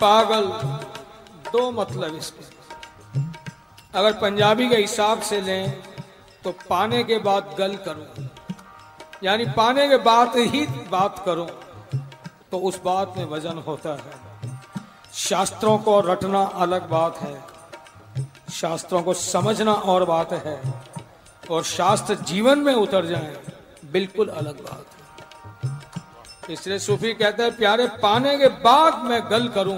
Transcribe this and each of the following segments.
पागल दो मतलब इसके, अगर पंजाबी के हिसाब से लें तो पाने के बाद गल करो, यानी पाने के बाद ही बात करो तो उस बात में वजन होता है। शास्त्रों को रटना अलग बात है, शास्त्रों को समझना और बात है, और शास्त्र जीवन में उतर जाए बिल्कुल अलग बात है। इसलिए सूफी कहता है प्यारे पाने के बाद मैं गल करूं,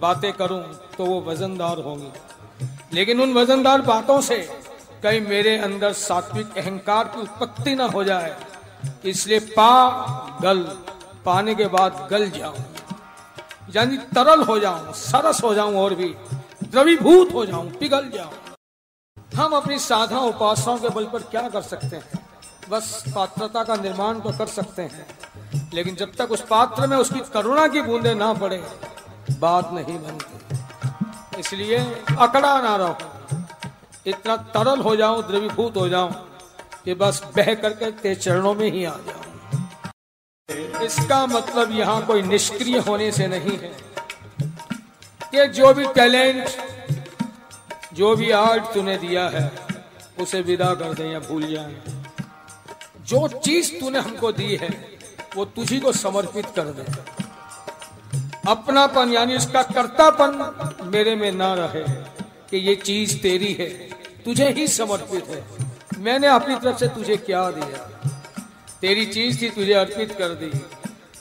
बातें करूं तो वो वजनदार होंगी, लेकिन उन वजनदार बातों से कहीं मेरे अंदर सात्विक अहंकार की उत्पत्ति ना हो जाए, इसलिए गल पाने के बाद गल जाऊं, यानी तरल हो जाऊं, सरस हो जाऊं, और भी द्रवीभूत हो जाऊं, पिघल जाऊं। हम अपनी साधना उपासनाओं के बल पर क्या कर सकते हैं? बस पात्रता का निर्माण तो कर सकते हैं, लेकिन जब तक उस पात्र में उसकी करुणा की बूंदें ना पड़े बात नहीं बनती। इसलिए अकड़ा ना रहो, इतना तरल हो जाऊं, द्रवीभूत हो जाऊं कि बस बह करके तेरे चरणों में ही आ जाऊं। इसका मतलब यहां कोई निष्क्रिय होने से नहीं है कि जो भी टैलेंट, जो भी आर्ट तूने दिया है उसे विदा कर दे या भूल जाए। जो चीज तूने हमको दी है वो तुझी को समर्पित कर दे। अपनापन यानी उसका कर्तापन मेरे में ना रहे कि ये चीज तेरी है, तुझे ही समर्पित है, मैंने अपनी तरफ से तुझे क्या दिया, तेरी चीज थी तुझे अर्पित कर दी।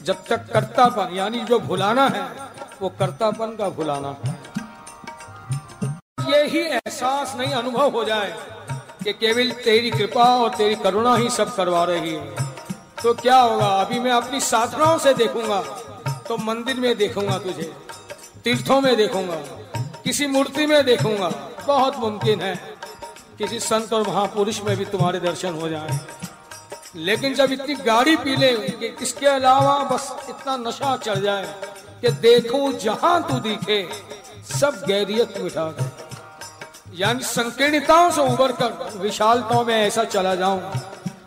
जब तक कर्तापन यानी जो भुलाना है वो कर्तापन का भुलाना है। ये ही एहसास नहीं, अनुभव हो जाए कि केवल तेरी कृपा और तेरी करुणा ही सब करवा रही है तो क्या होगा। अभी मैं अपनी साधनाओं से देखूंगा तो मंदिर में देखूंगा तुझे, तीर्थों में देखूंगा, किसी मूर्ति में देखूंगा, बहुत मुमकिन है किसी संत और महापुरुष में भी तुम्हारे दर्शन हो जाए। लेकिन जब इतनी गाड़ी पी ले कि इसके अलावा बस इतना नशा चढ़ जाए कि देखूं जहां तू दिखे सब गैरियत मिटा दे, यानी संकीर्णताओं से उबर कर विशालताओं में ऐसा चला जाऊं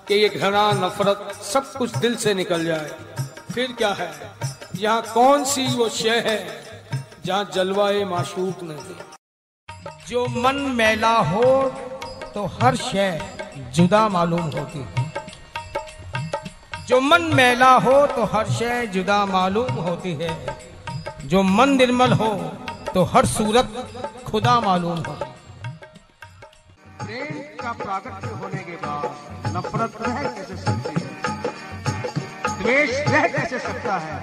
कि ये घृणा, नफरत सब कुछ दिल से निकल जाए। फिर क्या है, यहाँ कौन सी वो शय है जहाँ जलवाए माशूक नहीं। जो मन मैला हो तो हर शय जुदा मालूम होती है, जो मन मैला हो तो हर शय जुदा मालूम होती है, जो मन निर्मल हो तो हर सूरत खुदा मालूम होती है। प्रेम का प्रागट्य होने के बाद नफरत रह कैसे सकती है, द्वेष रह कैसे सकता है,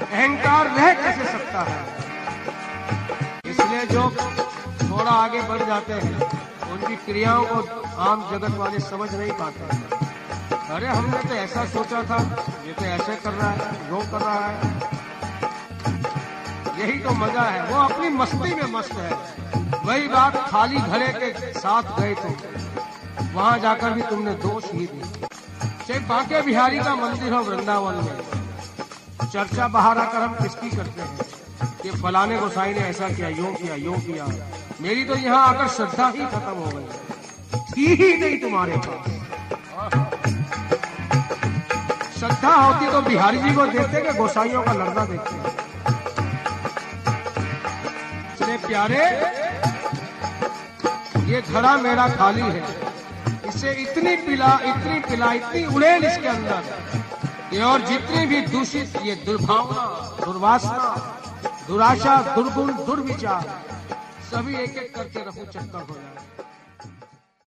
अहंकार रह कैसे सकता है। इसलिए जो थोड़ा आगे बढ़ जाते हैं उनकी क्रियाओं को आम जगत वाले समझ नहीं पाते। अरे हमने तो ऐसा सोचा था, ये तो ऐसे कर रहा है, वो कर रहा है, यही तो मजा है। वो अपनी मस्ती में मस्त है। वही बात खाली घड़े के साथ गए तो वहां जाकर भी तुमने दोष ही दिया। चाहे बांके बिहारी का मंदिर हो वृंदावन में, चर्चा बहारा कर हम किसकी करते हैं कि फलाने गोसाई ने ऐसा किया, यो किया, यो किया। मेरी तो यहाँ आकर श्रद्धा ही खत्म हो गई, थी ही नहीं तुम्हारे पास। श्रद्धा होती तो बिहारी जी को देखते कि गोसाइयों का लड़ना देखते। प्यारे ये घड़ा मेरा खाली है, इसे इतनी पिला इतनी उड़ेल इसके अंदर, और जितनी भी दूषित ये दुर्भावना, दुर्वासना, दुराशा, दुर्गुण, दुर्विचार सभी एक एक करके रफू चक्कर हो जाए।